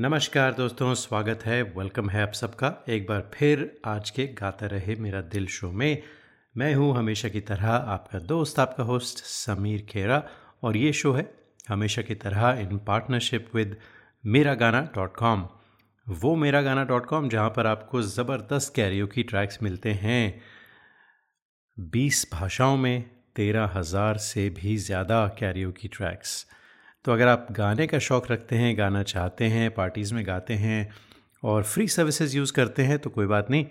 नमस्कार दोस्तों, स्वागत है, वेलकम है आप सबका एक बार फिर आज के गाता रहे मेरा दिल शो में। मैं हूं हमेशा की तरह आपका दोस्त, आपका होस्ट समीर खेरा, और ये शो है हमेशा की तरह इन पार्टनरशिप विद मेरागाना.com। वो मेरागाना.com जहां पर आपको ज़बरदस्त कैरियोकी ट्रैक्स मिलते हैं 20 भाषाओं में 13,000 से भी ज़्यादा कैरियोकी ट्रैक्स। तो अगर आप गाने का शौक़ रखते हैं, गाना चाहते हैं, पार्टीज़ में गाते हैं और फ्री सर्विसेज यूज़ करते हैं तो कोई बात नहीं,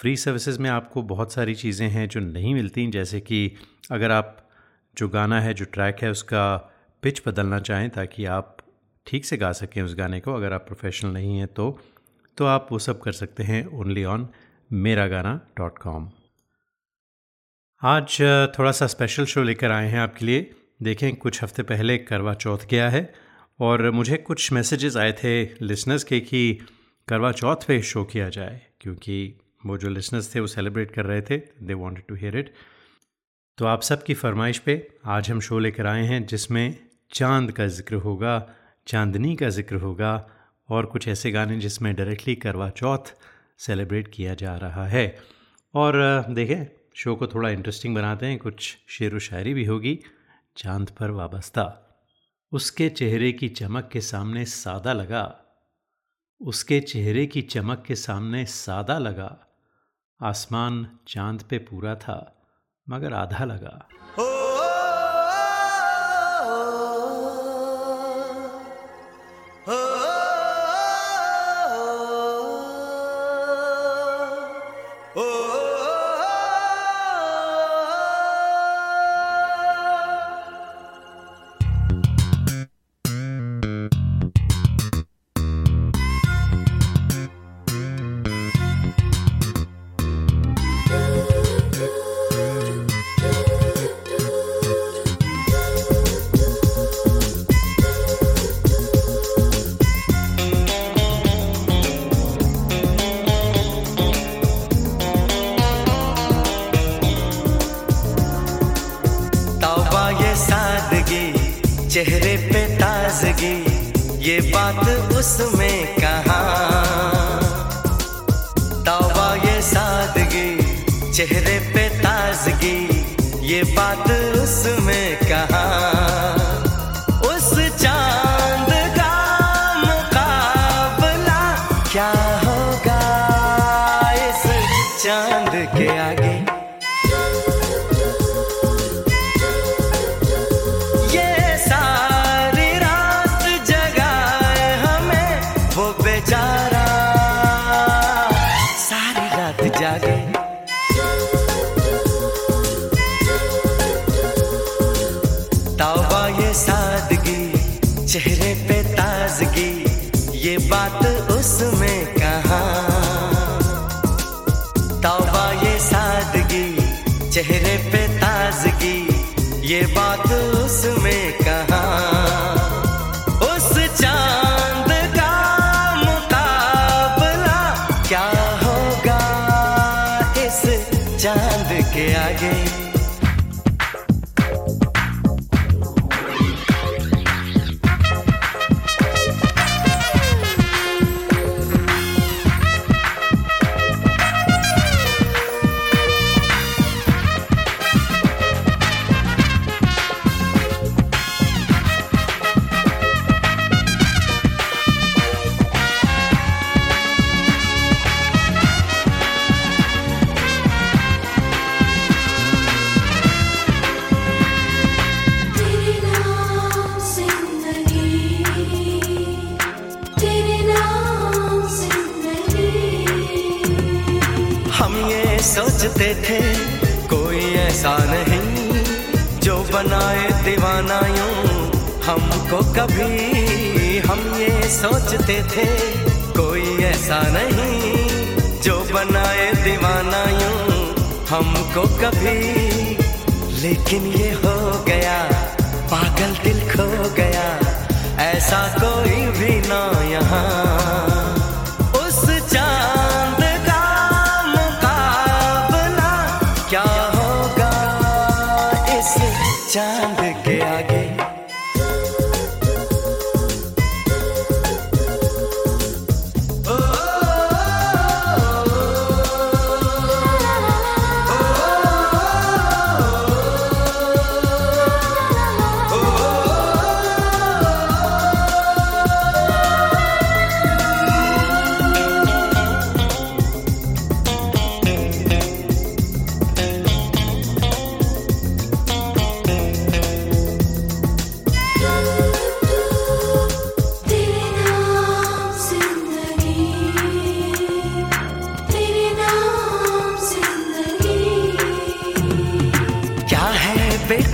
फ्री सर्विसेज में आपको बहुत सारी चीज़ें हैं जो नहीं मिलती। जैसे कि अगर आप जो गाना है, जो ट्रैक है, उसका पिच बदलना चाहें ताकि आप ठीक से गा सकें उस गाने को, अगर आप प्रोफेशनल नहीं हैं तो आप वो सब कर सकते हैं ओनली ऑन मेरागाना.com। आज थोड़ा सा स्पेशल शो लेकर आए हैं आपके लिए। देखें, कुछ हफ्ते पहले करवा चौथ गया है और मुझे कुछ मैसेजेस आए थे लिसनर्स के कि करवा चौथ पे शो किया जाए, क्योंकि वो जो लिसनर्स थे वो सेलिब्रेट कर रहे थे, they wanted to hear it. तो आप सब की फरमाइश पे आज हम शो लेकर आए हैं जिसमें चांद का जिक्र होगा, चांदनी का जिक्र होगा और कुछ ऐसे गाने जिसमें डायरेक्टली करवा चौथ सेलिब्रेट किया जा रहा है। और देखें, शो को थोड़ा इंटरेस्टिंग बनाते हैं, कुछ शेर व शायरी भी होगी। चांद पर वाबस्ता, उसके चेहरे की चमक के सामने सादा लगा, उसके चेहरे की चमक के सामने सादा लगा, आसमान चांद पे पूरा था मगर आधा लगा। चेहरे पे ताजगी, ये बात उसमें कहा। तौबा ये सादगी, चेहरे पे ताजगी, ये बात उसमें कहा। उस चांद का मुकाबला क्या होगा इस चांद के आगे। चेहरे पे ताजगी, ये बात उसमें कहा। तौबा ये सादगी, चेहरे पे ताजगी, ये बात उसमें कहा। उस चांद का मुकाबला क्या होगा इस चांद के आगे। सोचते थे कोई ऐसा नहीं जो बनाए दीवाना यूं हमको कभी। हम ये सोचते थे कोई ऐसा नहीं जो बनाए दीवाना यूं हमको कभी। लेकिन ये हो गया, पागल दिल खो गया, ऐसा कोई भी ना यहाँ। चांद के आगे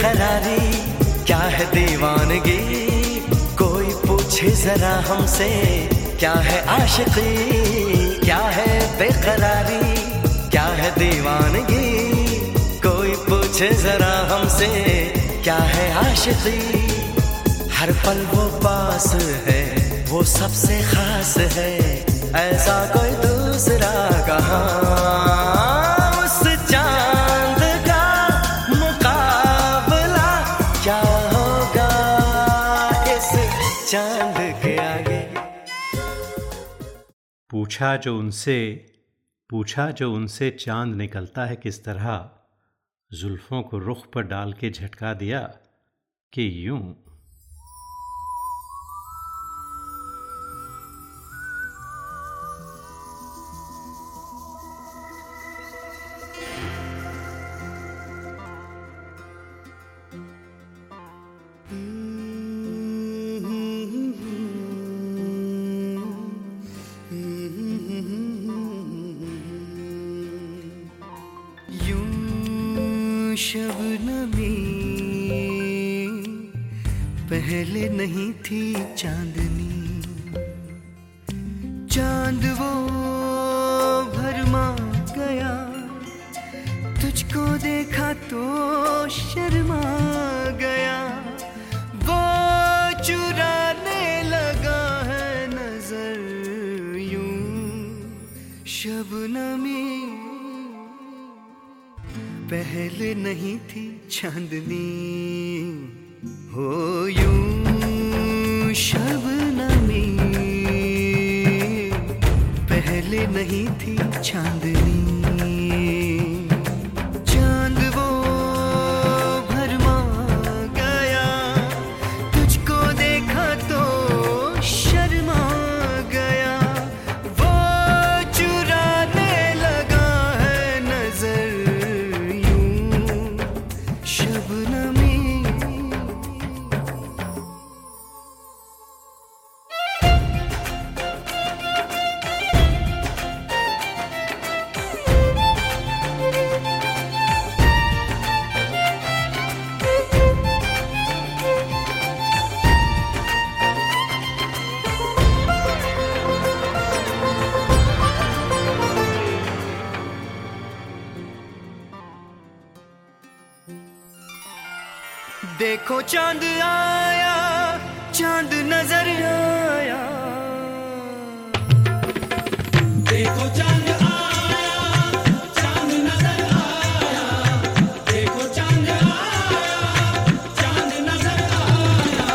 बेकरारी क्या है दीवानगी, कोई पूछे जरा हमसे क्या है आशिकी। क्या है बेकरारी क्या है दीवानगी, कोई पूछे जरा हमसे क्या है आशिकी। हर पल वो पास है वो सबसे खास है, ऐसा कोई दूसरा कहाँ। पूछा जो उनसे चांद निकलता है किस तरह, जुल्फों को रुख पर डाल के झटका दिया कि यूं। पहले नहीं थी चांदनी, चांद वो भरमा गया, तुझको देखा तो शर्मा गया, वो चुराने लगा है नजर यूं शबनमी। पहले नहीं थी चांदनी हो यूं शबनमी, पहले नहीं थी चांदनी, चांद वो भरमा गया, तुझको देखा तो शर्मा गया, वो चुराने लगा है नजर यूं शबनमी। देखो चांद आया, चांद नजर आया, देखो चांद आया, चांद नजर आया, देखो चांद आया, चांद नजर आया,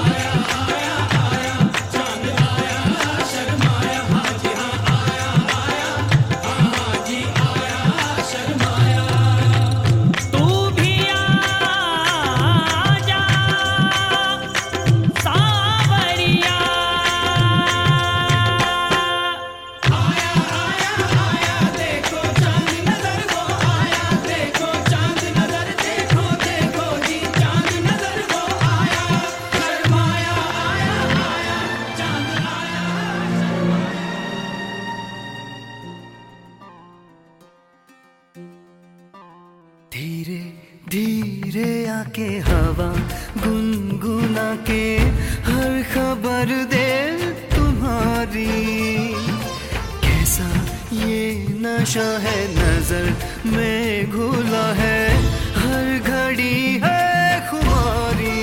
आया आया आया चांद आया, शर्माया हाँ जी हाँ, आया आया हाँ जी आया, शर्माया तू भी है नजर में घुला है, हर घड़ी है खुमारी,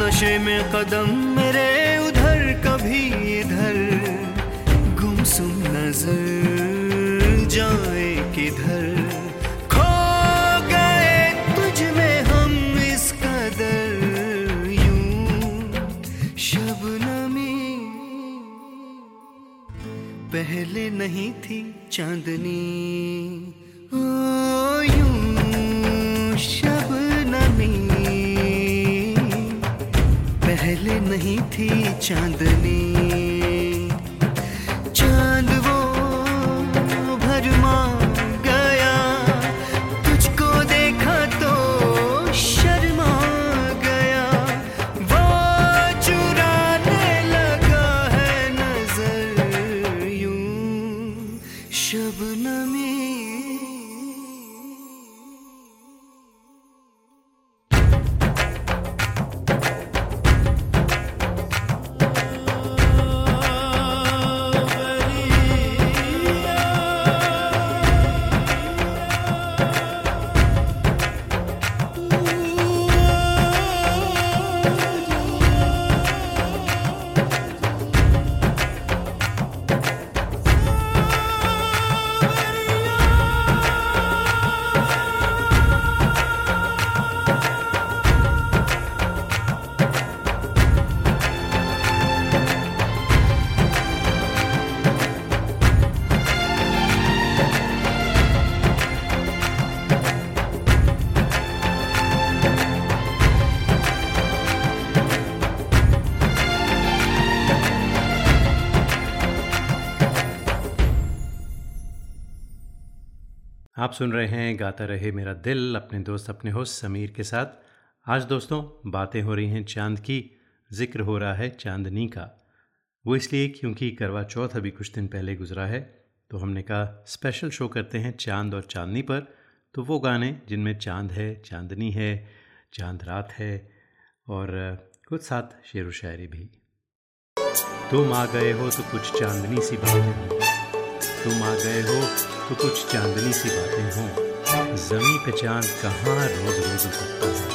नशे में कदम मेरे उधर कभी इधर, गुमसुम नजर जाए किधर, खो गए तुझ में हम इस कदर यूं शबनमी। पहले नहीं थी चांदनी ओ यूं शबनमी, पहले नहीं थी चांदनी, चांद वो भरमा गया, तुझको देखा तो शर्मा गया, वो चुराने लगा है नजर यूं शबनमी। आप सुन रहे हैं गाता रहे मेरा दिल अपने दोस्त अपने होस्ट समीर के साथ। आज दोस्तों बातें हो रही हैं चांद की, जिक्र हो रहा है चांदनी का। वो इसलिए क्योंकि करवा चौथ अभी कुछ दिन पहले गुजरा है, तो हमने कहा स्पेशल शो करते हैं चांद और चांदनी पर। तो वो गाने जिनमें चांद है, चांदनी है, चांद रात है और कुछ साथ शेर व शायरी भी। तुम आ गए हो तो कुछ चांदनी सी बातें हों, तुम आ गए हो तो कुछ चांदनी सी बातें हों, जमी पे चांद कहाँ रोज रोज उतरता है।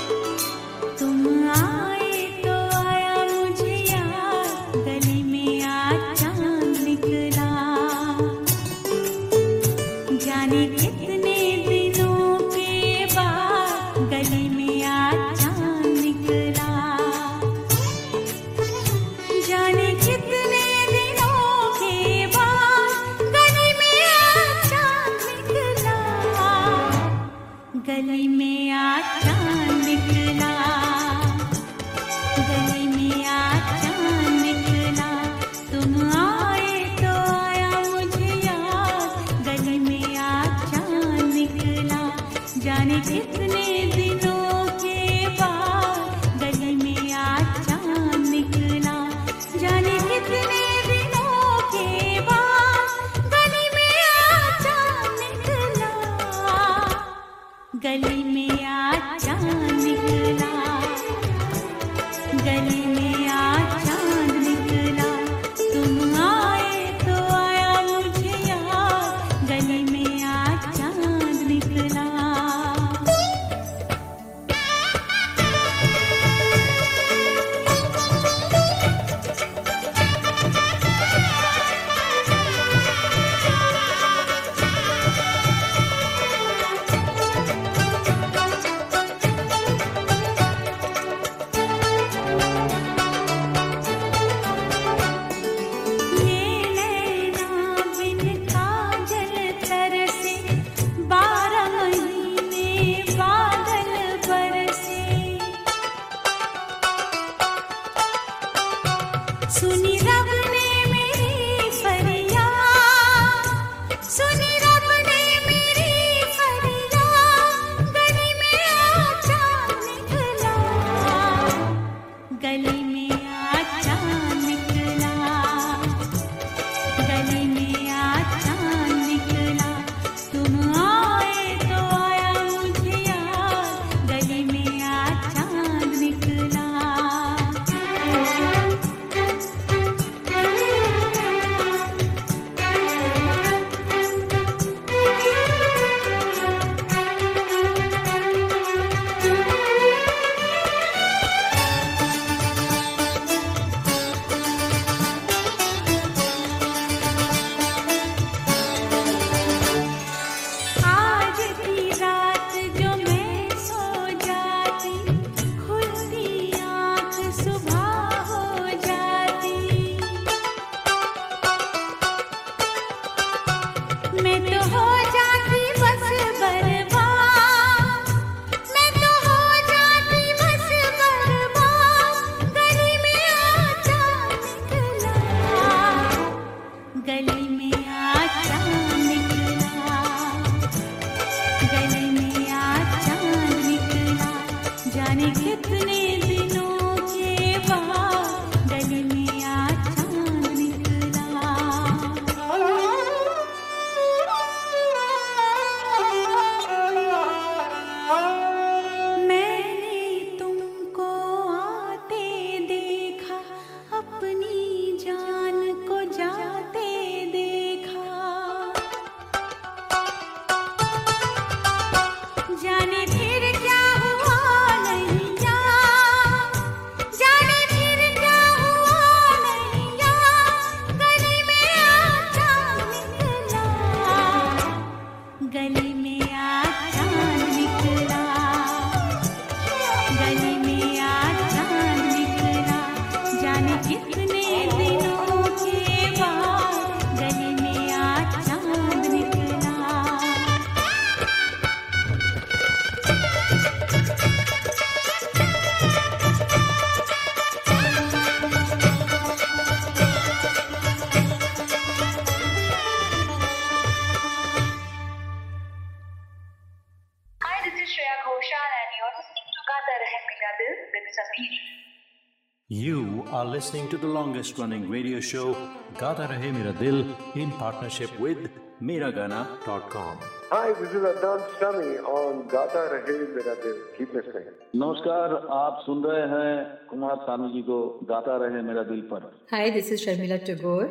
You are listening to the longest running radio show Gaata Rahe Mera Dil in partnership with Meragana.com. Hi, this is Adnan Sami on Gaata Rahe Mera Dil. Keep listening. नमस्कार, आप सुन रहे हैं कुमार सानू जी को गाता रहे मेरा दिल पर. Hi, this is Sharmila Tagore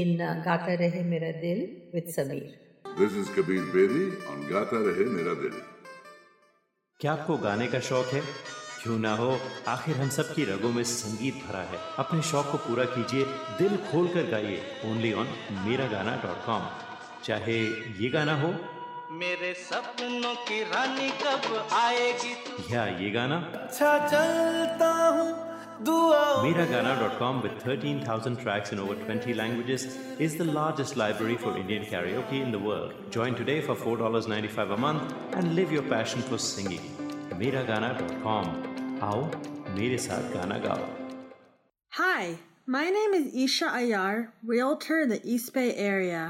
in Gaata Rahe Mera Dil with Sameer. This is Kabir Bedi on Gaata Rahe Mera Dil. क्या आपको गाने का शौक है? क्यों ना हो, आखिर हम सब की रगों में संगीत भरा है. अपने शौक को पूरा कीजिए, दिल खोल कर गाइए ओनली ऑन मेरागाना.com. चाहे ये गाना हो मेरे सपनों की रानी कब आएगी, या ये गाना अच्छा चलता हूँ दुआ. Meragana.com with 13,000 tracks in over 20 languages is the largest library for Indian karaoke in the world. Join today for $4.95 a month and live your passion for singing. Meragana.com. आओ मेरे साथ गाना गाओ. Hi, my name is Isha Ayar, realtor in the East Bay area.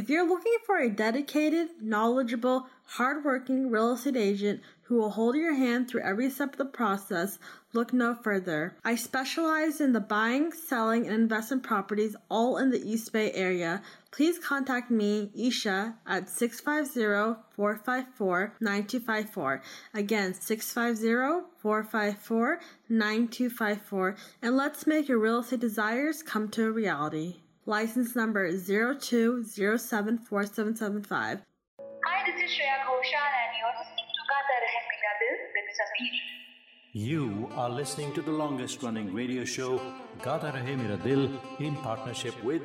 If you're looking for a dedicated, knowledgeable, hardworking real estate agent who will hold your hand through every step of the process, look no further. I specialize in the buying, selling, and investment properties all in the East Bay area. Please contact me, Isha, at 650-454-9254. Again, 650-454-9254. And let's make your real estate desires come to a reality. License number 02074775. Hi, this is Shreya Ghoshan and you're listening to Gaata Rahe Mera Dil with Sameer. You are listening to the longest running radio show Gaata Rahe Mera Dil in partnership with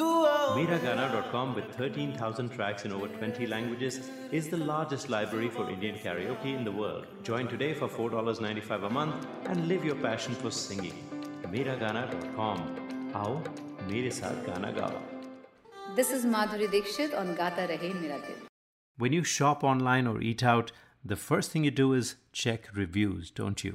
दुआ. Meragana.com with 13,000 tracks in over 20 languages is the largest library for Indian karaoke in the world. Join today for $4.95 a month and live your passion for singing. Meragana.com. आओ मेरे साथ गाना गाओ. This is Madhuri Dixit on Gaata Rahe Mera Dil. When you shop online or eat out, the first thing you do is check reviews, don't you?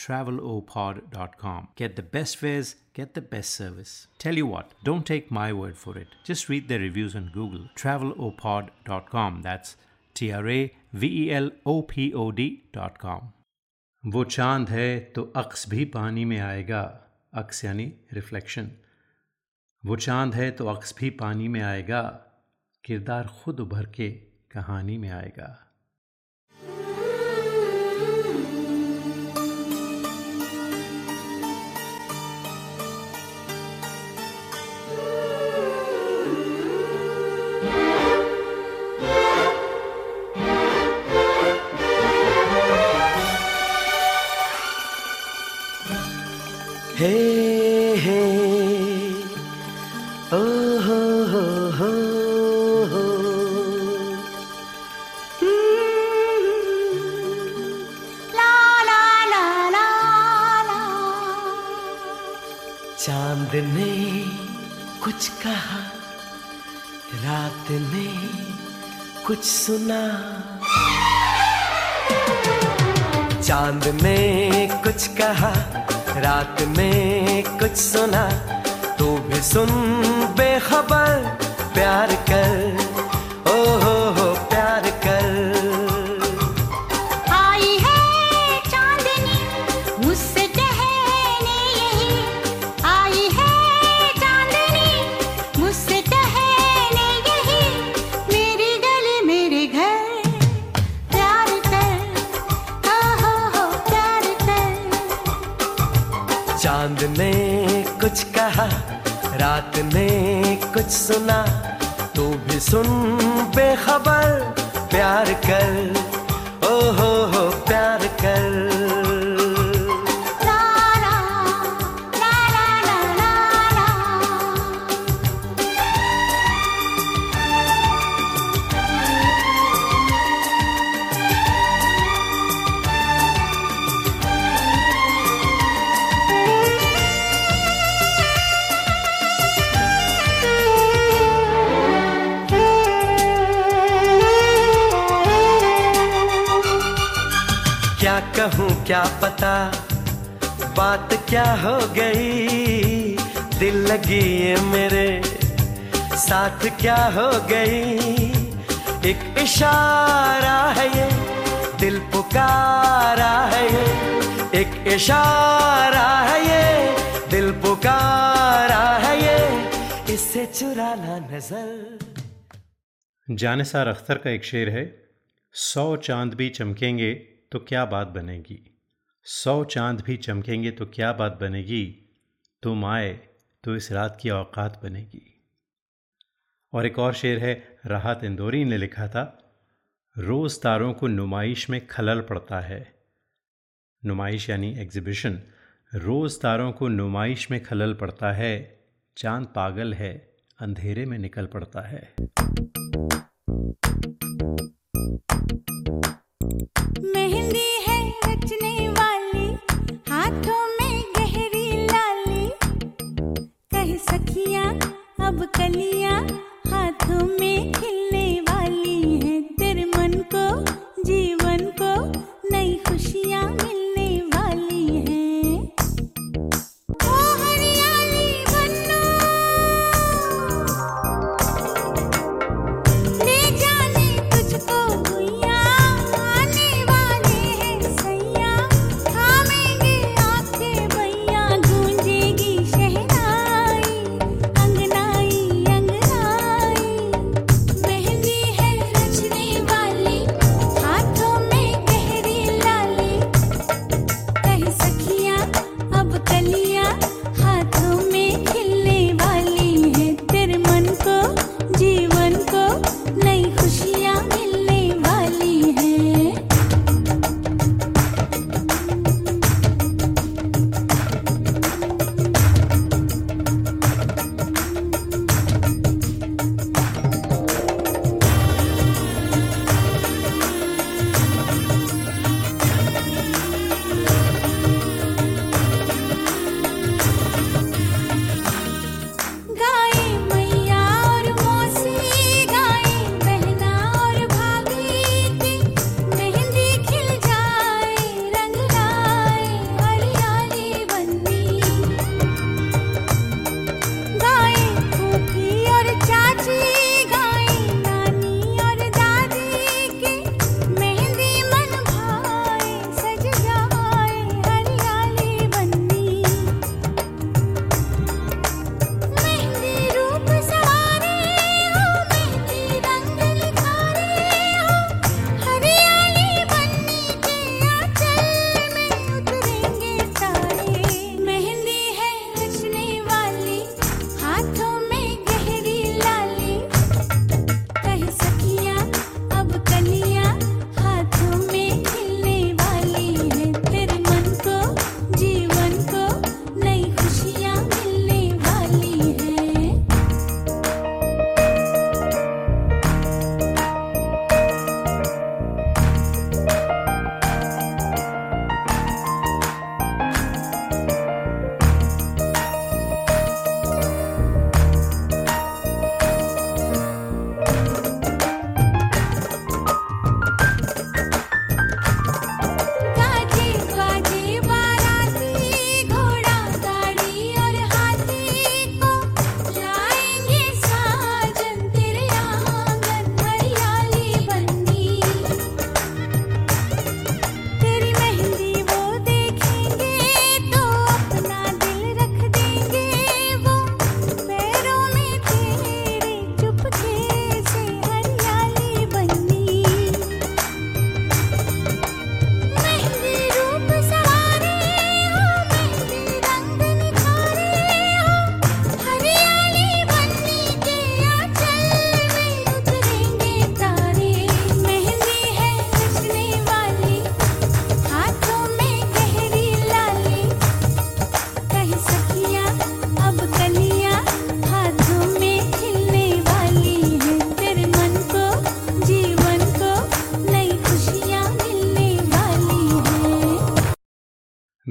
Travelopod.com. Get the best fares, get the best service. Tell you what, don't take my word for it. Just read their reviews on Google. Travelopod.com. That's Travelopod.com. वो चांद है तो अक्स भी पानी में आएगा. अक्स यानी reflection. वो चांद है तो अक्स भी पानी में आएगा, किरदार खुद उभर के कहानी में आएगा. Hey, hey, oh, ho, ho, ho, ho. La, la, la, la, la. चांद ने कुछ कहा, रात ने कुछ सुना. चांद ने कुछ कहा, रात में कुछ सुना. तू भी सुन बेखबर, प्यार कर, ओ हो प्यार कर. आई है चांदनी मुझसे कहने यही, आई है चांदनी मुझसे कहने यही, मेरे गले मेरे घर प्यार कर, ओ हो प्यार कर. चांद ने कुछ कहा, कुछ सुना तू भी सुन बेखबर प्यार कर, ओ हो प्यार कर। कहूँ क्या पता बात क्या हो गई, दिल लगी ये मेरे साथ क्या हो गई। एक इशारा है ये दिल पुकारा है ये, एक इशारा है ये दिल पुकारा है ये, इससे चुराना नजर। जानिसार अख्तर का एक शेर है, 100 चांद भी चमकेंगे तो क्या बात बनेगी, 100 चांद भी चमकेंगे तो क्या बात बनेगी, तुम आए तो इस रात की औकात बनेगी। और एक और शेर है, राहत इंदौरी ने लिखा था, रोज़ तारों को नुमाइश में खलल पड़ता है, नुमाइश यानी एग्जिबिशन, रोज़ तारों को नुमाइश में खलल पड़ता है, चांद पागल है अंधेरे में निकल पड़ता है। मेहंदी है रचने वाली हाथों में गहरी लाली, कहीं सखियां अब कलियां हाथों में खिलने वाली है, तेरे मन को जीवन को नई खुशियां मिलने वाली है। ओ हरियाली बनो ले जाने तुझको भुइया,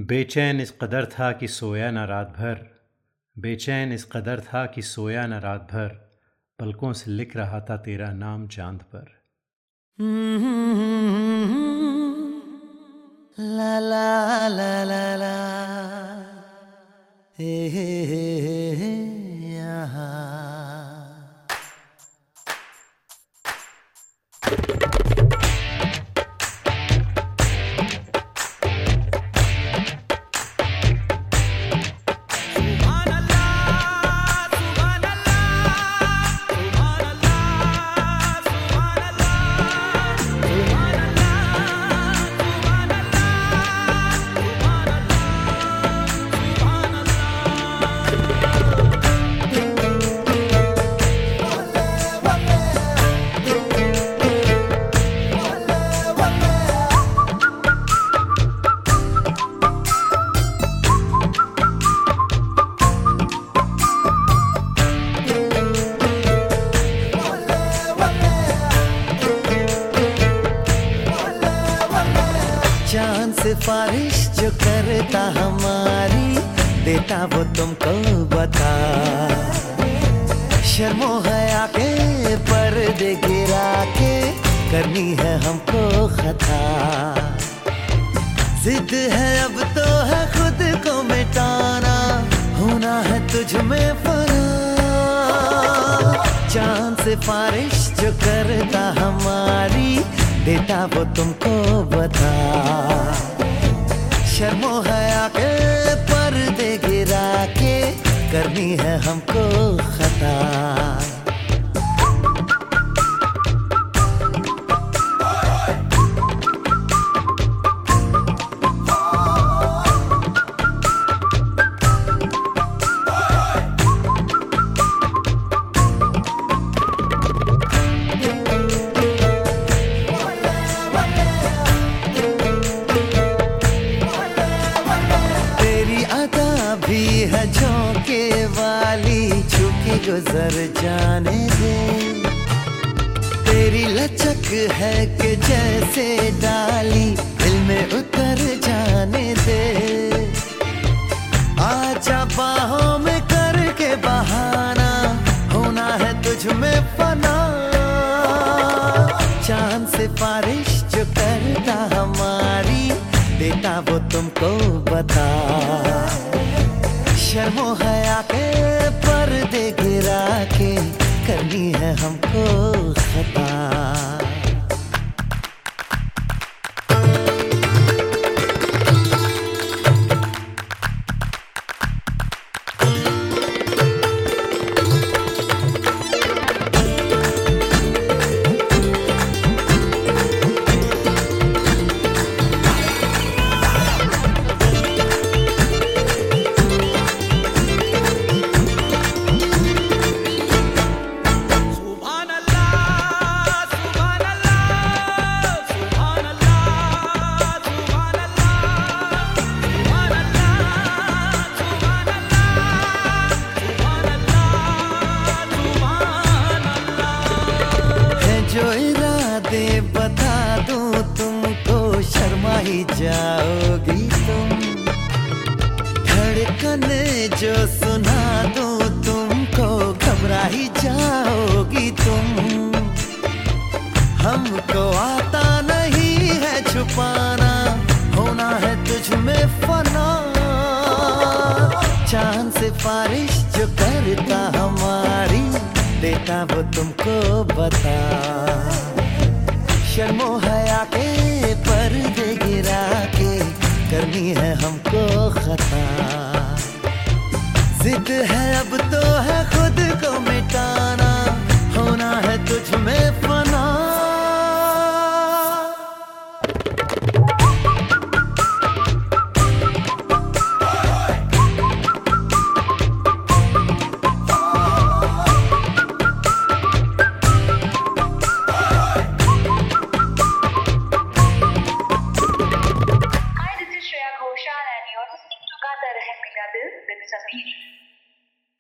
बेचैन इस कदर था कि सोया न रात भर, बेचैन इस कदर था कि सोया न रात भर, पलकों से लिख रहा था तेरा नाम चांद पर। ला ला ला ला ला हे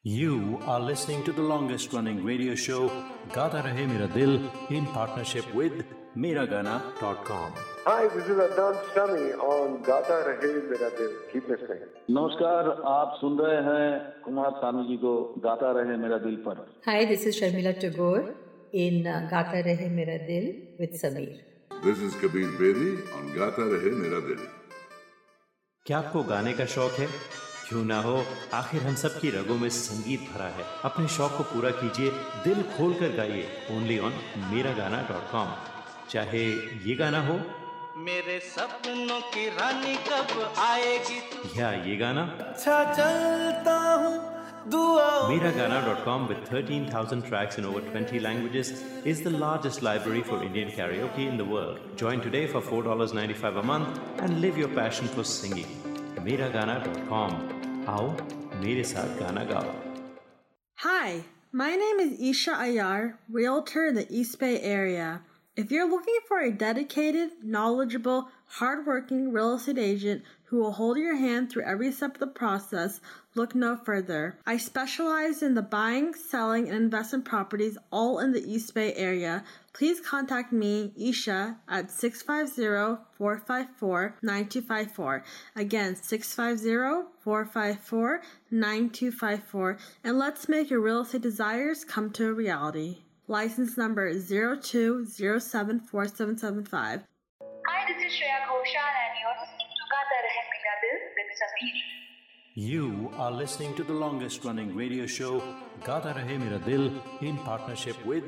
You are listening to the longest running radio show Gaata Rahe Mera Dil in partnership with Meragana.com. Hi, this is Adnan Sami on Gaata Rahe Mera Dil. Keep listening. नमस्कार, आप सुन रहे हैं कुमार सानू जी को गाता रहे मेरा दिल पर. Hi, this is Sharmila Tagore in Gaata Rahe Mera Dil with Sameer. This is Kabir Bedi on Gaata Rahe Mera Dil. क्या आपको गाने का शौक है? क्यों ना हो, आखिर हम सब की रगों में संगीत भरा है. अपने शौक को पूरा कीजिए, दिल खोल कर गाइए, ओनली ऑन मेरागाना.com. चाहे ये गाना हो, मेरे सपनों की रानी कब आएगी, या ये गाना अच्छा चलता हूँ. Meragana.com, with 13,000 tracks in over 20 languages, is the largest library for Indian karaoke in the world. Join today for $4.95 a month and live your passion for singing. Meragana.com. Aao, mere saath gana gao. Hi, my name is Isha Ayar, realtor in the East Bay area. If you're looking for a dedicated, knowledgeable, hardworking real estate agent who will hold your hand through every step of the process, look no further. I specialize in the buying, selling, and investment properties all in the East Bay area. Please contact me, Isha, at 650-454-9254. Again, 650-454-9254. And let's make your real estate desires come to reality. License number 02074775. Hi, this is Shreya Ghoshan and you're listening to Gaata Rahe Mera Dil with Sameer. You are listening to the longest running radio show Gaata Rahe Mera Dil in partnership with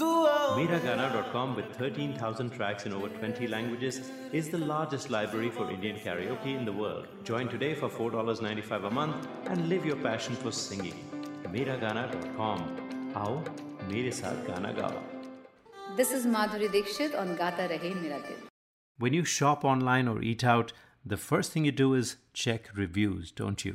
Meragana.com, with 13,000 tracks in over 20 languages, is the largest library for Indian karaoke in the world. Join today for $4.95 a month and live your passion for singing. Meragana.com. आओ मेरे साथ गाना गाओ. This is Madhuri Dixit on Gaata Rahe Mera Dil. When you shop online or eat out, the first thing you do is check reviews, don't you?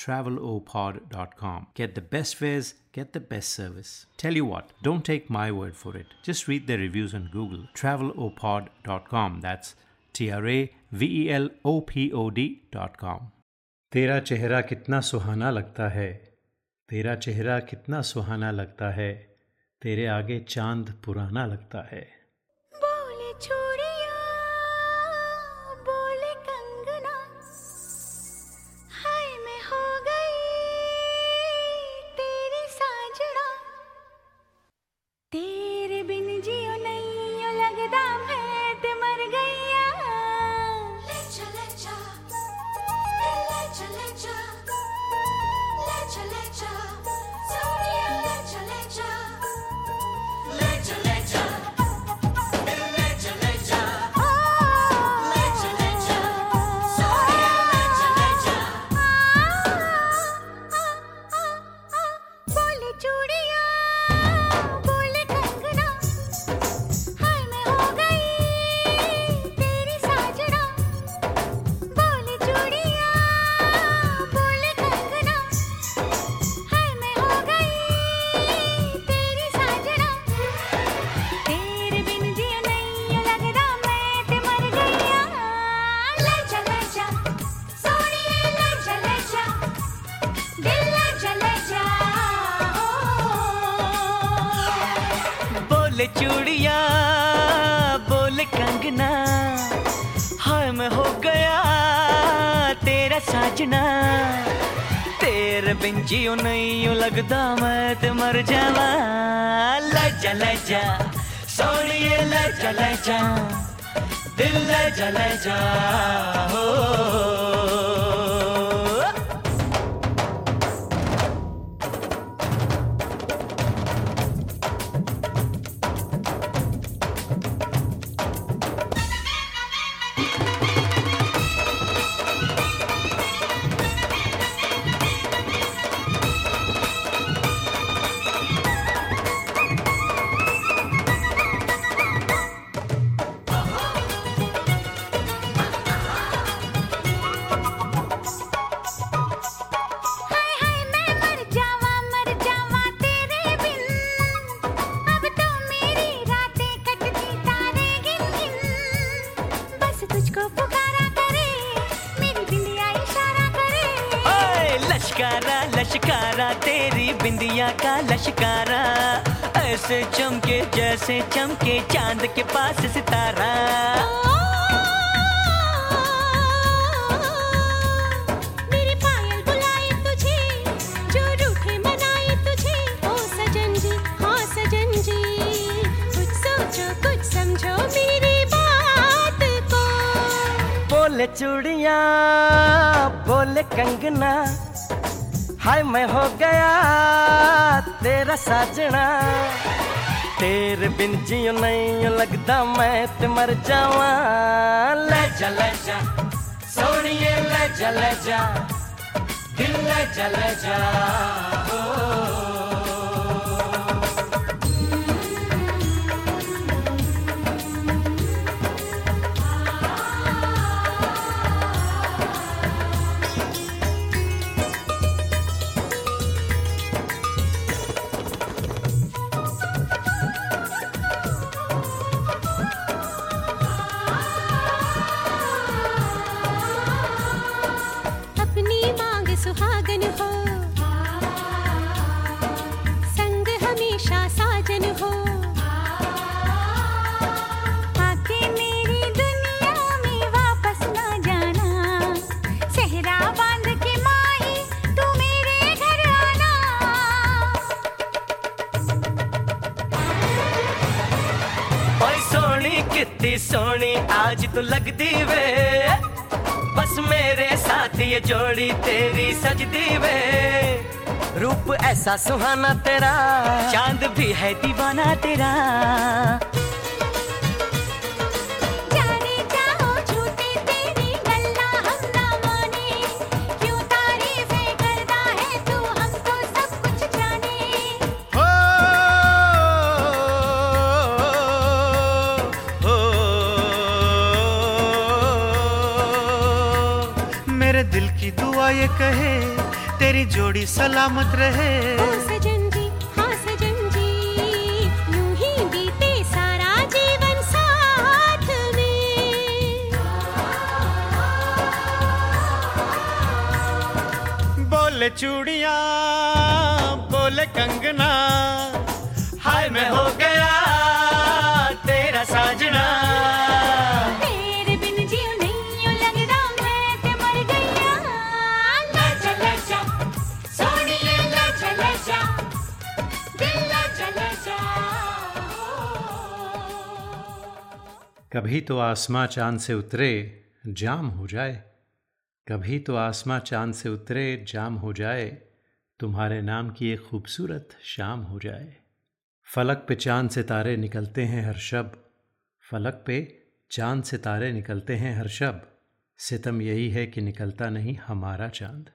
travelopod.com. Get the best fares, get the best service. Tell you what, don't take my word for it. Just read their reviews on Google. Travelopod.com. That's TRAVELOPOD.com. तेरा चेहरा कितना सुहाना लगता है, तेरा चेहरा कितना सुहाना लगता है, तेरे आगे चांद पुराना लगता है. बोले चूड़िया, बोले कंगना, हाय मैं हो गई तेरी साजना, तेरे बिन जियो नहीं लगदा मैं ते मर गईया. बोले चूड़िया, बोले कंगना, हाय मैं हो गया तेरा साजना, तेरा तेरे बिन जियो नहीं लगदा मैं ते मर जावा। ले जा सोनिए ले जा दिल ले जा हो। लश्कारा तेरी बिंदिया का लश्कारा ऐसे चमके जैसे चमके चांद के पास सितारा। मेरी पायल बुलाए तुझे जो रूठे मनाए तुझे। ओ सजन जी हो सजन जी कुछ सोचो कुछ समझो मेरी बात को। बोले चूड़िया बोले कंगना हाय मैं हो गया तेरा साजना। तेरे बिन जियो नहीं लगदा मैं ते मर जावा। ले जा सोनिए ले जा दिल ले जा हो। सोनी आज तो लगती वे बस मेरे साथ ये जोड़ी तेरी सजती वे। रूप ऐसा सुहाना तेरा चांद भी है दीवाना तेरा। जाने चाहो झूठे तेरी गल्ला हम ना माने क्यों तारीफें करता है तू हमको सब कुछ जाने। दिल की दुआ ये कहे तेरी जोड़ी सलामत रहे। ओ सजन जी हाँ सजन जी यूं ही बीते सारा जीवन साथ में। बोले चूड़िया बोले कंगना हाय मैं हो गया तेरा साजना। कभी तो आसमां चांद से उतरे जाम हो जाए। कभी तो आसमां चांद से उतरे जाम हो जाए तुम्हारे नाम की एक खूबसूरत शाम हो जाए। फलक पे चांद से तारे निकलते हैं हर शब। फलक पे चांद से तारे निकलते हैं हर शब। सितम यही है कि निकलता नहीं हमारा चांद।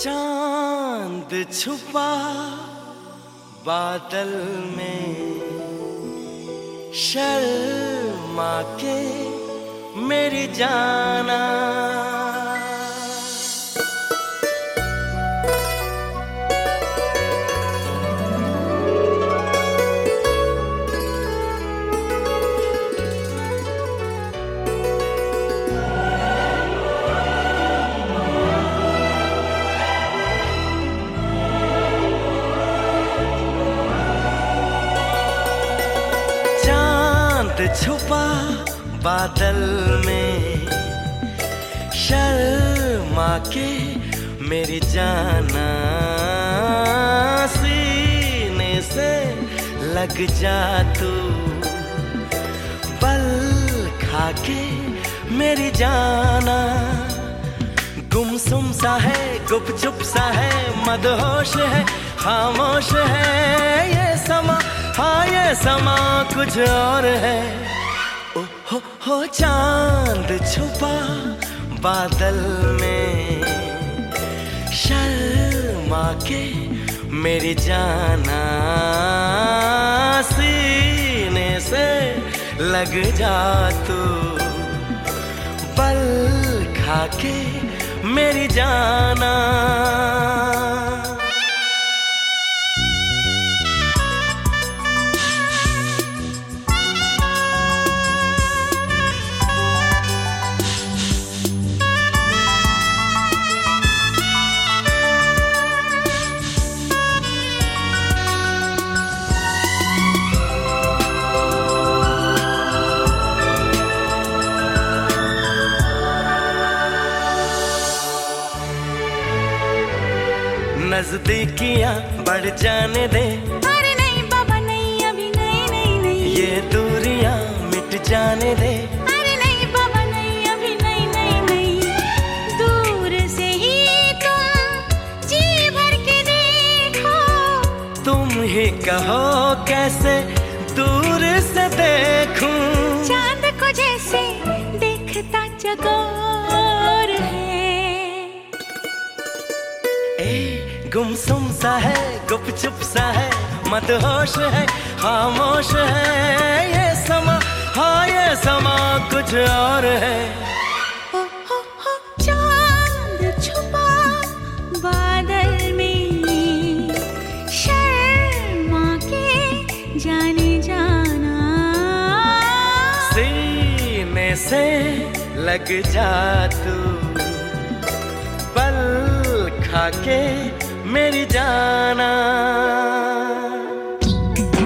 चांद छुपा बादल में शर्मा के मेरी जाना। छुपा बादल में शर्मा के मेरी जाना, सीने से लग जा तू बल खा के मेरी जाना। गुमसुम सा है, गुपचुप सा है, मदहोश है, खामोश है ये समा, हाँ ये समा कुछ और है। ओ हो चांद छुपा बादल में शर्मा के मेरी जाना, सीने से लग जा तू बल खा के मेरी जाना। नजदीकियाँ बढ़ जाने दे, अरे नहीं बाबा नहीं अभी नहीं नहीं नहीं, ये दूरियाँ मिट जाने दे, अरे नहीं बाबा नहीं अभी नहीं नहीं नहीं, दूर से ही तुम जी भर के देखो, तुम ही कहो कैसे दूर से देखूं, चांद को जैसे देखता चकोर है। गुमसुम सा है, गुपचुप सा है, मदहोश है, खामोश है ये समा, हाँ ये समा कुछ और है। हो चांद छुपा बादल में शर्मा के जाने जाना, सीने से लग जा तू पल खा के मेरी जाना। नाना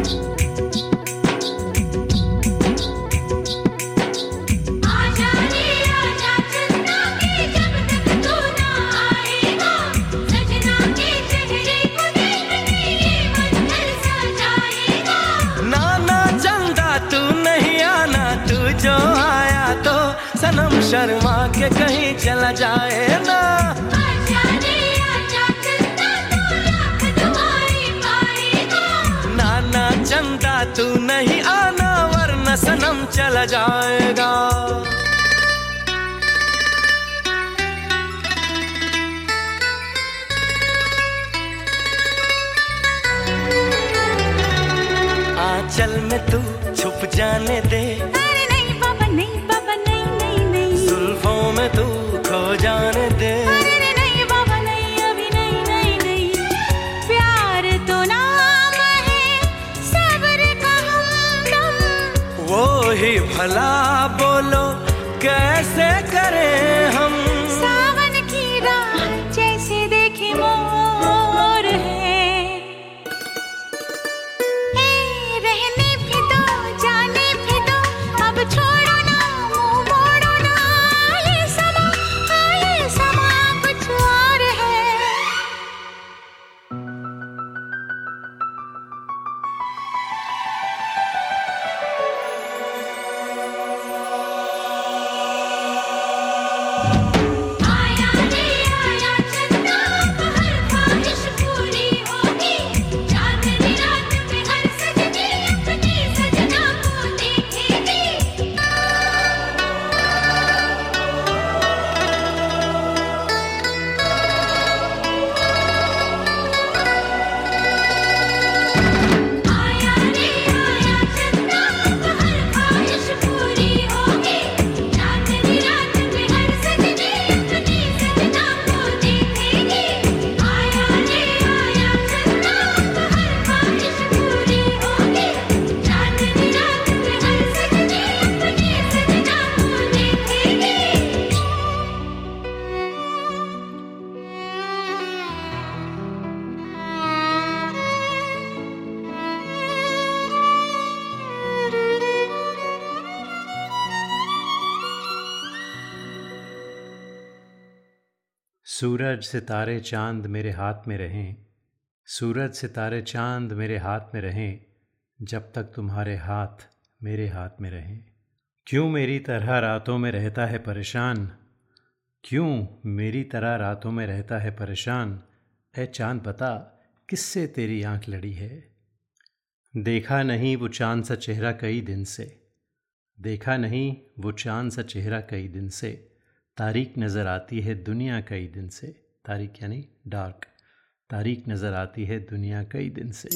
चंदा तू नहीं आना, तू जो आया तो सनम शर्मा के कहीं चला जाए ना। चंदा तू नहीं आना वरना सनम चला जाएगा। आंचल में तू छुप जाने दे, अरे नहीं बाबा नहीं बाबा नहीं नहीं नहीं, जुल्फों में तू खो जाने दे, अरे नहीं बाबा नहीं अभी नहीं नहीं नहीं, प्यार तो ना वो ही भला बोलो कैसे करें हम, सावन की रात जैसे देखे मोर है। रहने भी दो जाने भी दो, अब छोड़ो ना मुंह मोड़ो ना, ये समा कुछ और है। सूरज सितारे चांद मेरे हाथ में रहें, सूरज सितारे चांद मेरे हाथ में रहें, जब तक तुम्हारे हाथ मेरे हाथ में रहें। क्यों मेरी तरह रातों में रहता है परेशान, क्यों मेरी तरह रातों में रहता है परेशान, ऐ चांद बता किससे तेरी आँख लड़ी है। देखा नहीं वो चांद सा चेहरा कई दिन से, देखा नहीं वो चांद सा चेहरा कई दिन से, तारीख नज़र आती है दुनिया कई दिन से, तारीख यानी डार्क, तारीख नज़र आती है दुनिया कई दिन से।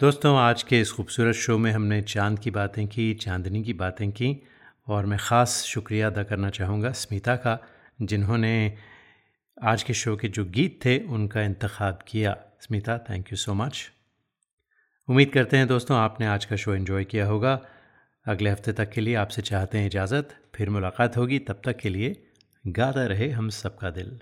दोस्तों, आज के इस खूबसूरत शो में हमने चांद की बातें की, चांदनी की बातें की, और मैं ख़ास शुक्रिया अदा करना चाहूँगा स्मिता का, जिन्होंने आज के शो के जो गीत थे उनका इंतखाब किया। Smita, thank you so much. उम्मीद करते हैं दोस्तों आपने आज का शो एंजॉय किया होगा। अगले हफ्ते तक के लिए आपसे चाहते हैं इजाज़त, फिर मुलाकात होगी। तब तक के लिए गाता रहे हम सबका दिल।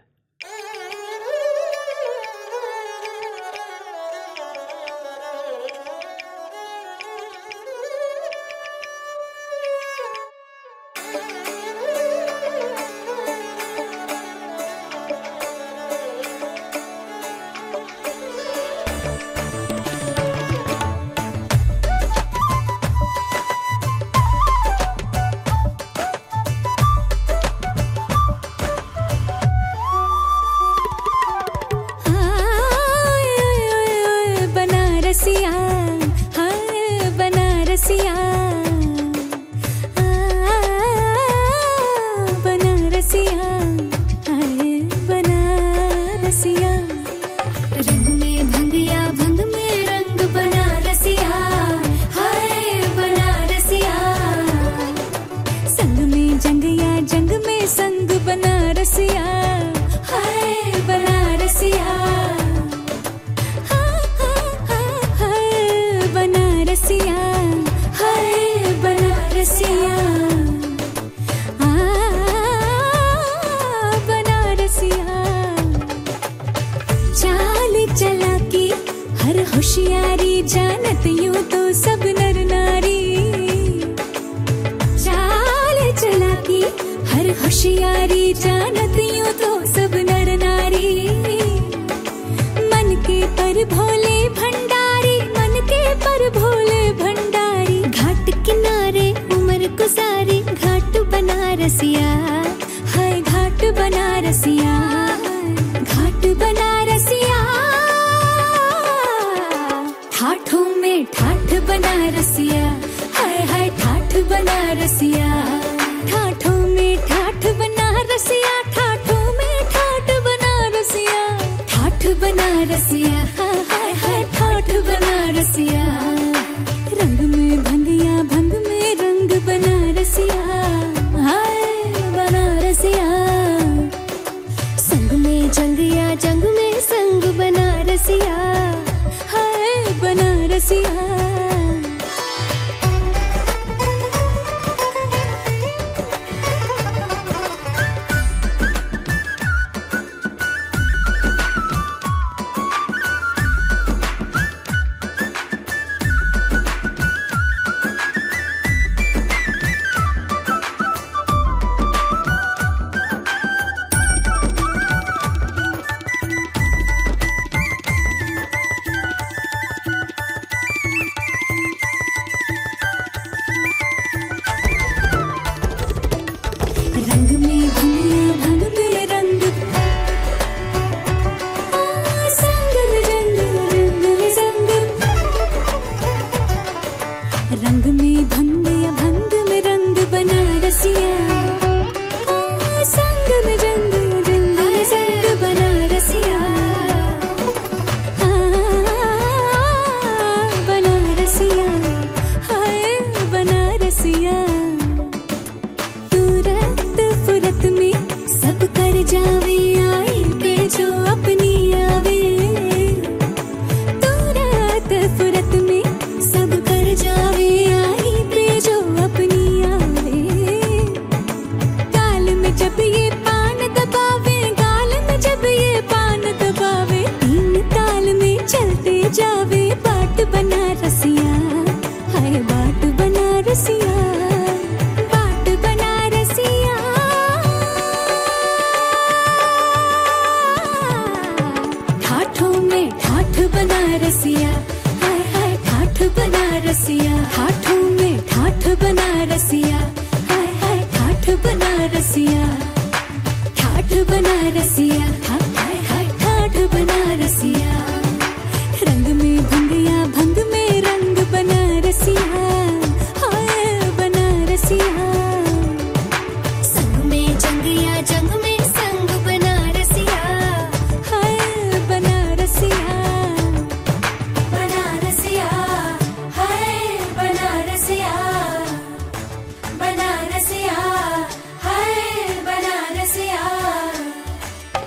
बनारसिया, हाय घाट बनारसिया, घाट बनारसिया, ठाठों में ठाठ बनारसिया, हाय हाय ठाठ बनारसिया, ठाठों में ठाठ बनारसिया, ठाठों में ठाठ बनारसिया, ठाठ बनारसिया, हाय हाय ठाठ बनारसिया, रंग में भंगिया, भंग में रंग बनारसिया, हाय बनारसिया, संग में जंगिया, जंग में संग बनारसिया, हाय बनारसिया। जावे बाट बनारसिया, हाय बाट बनारसिया।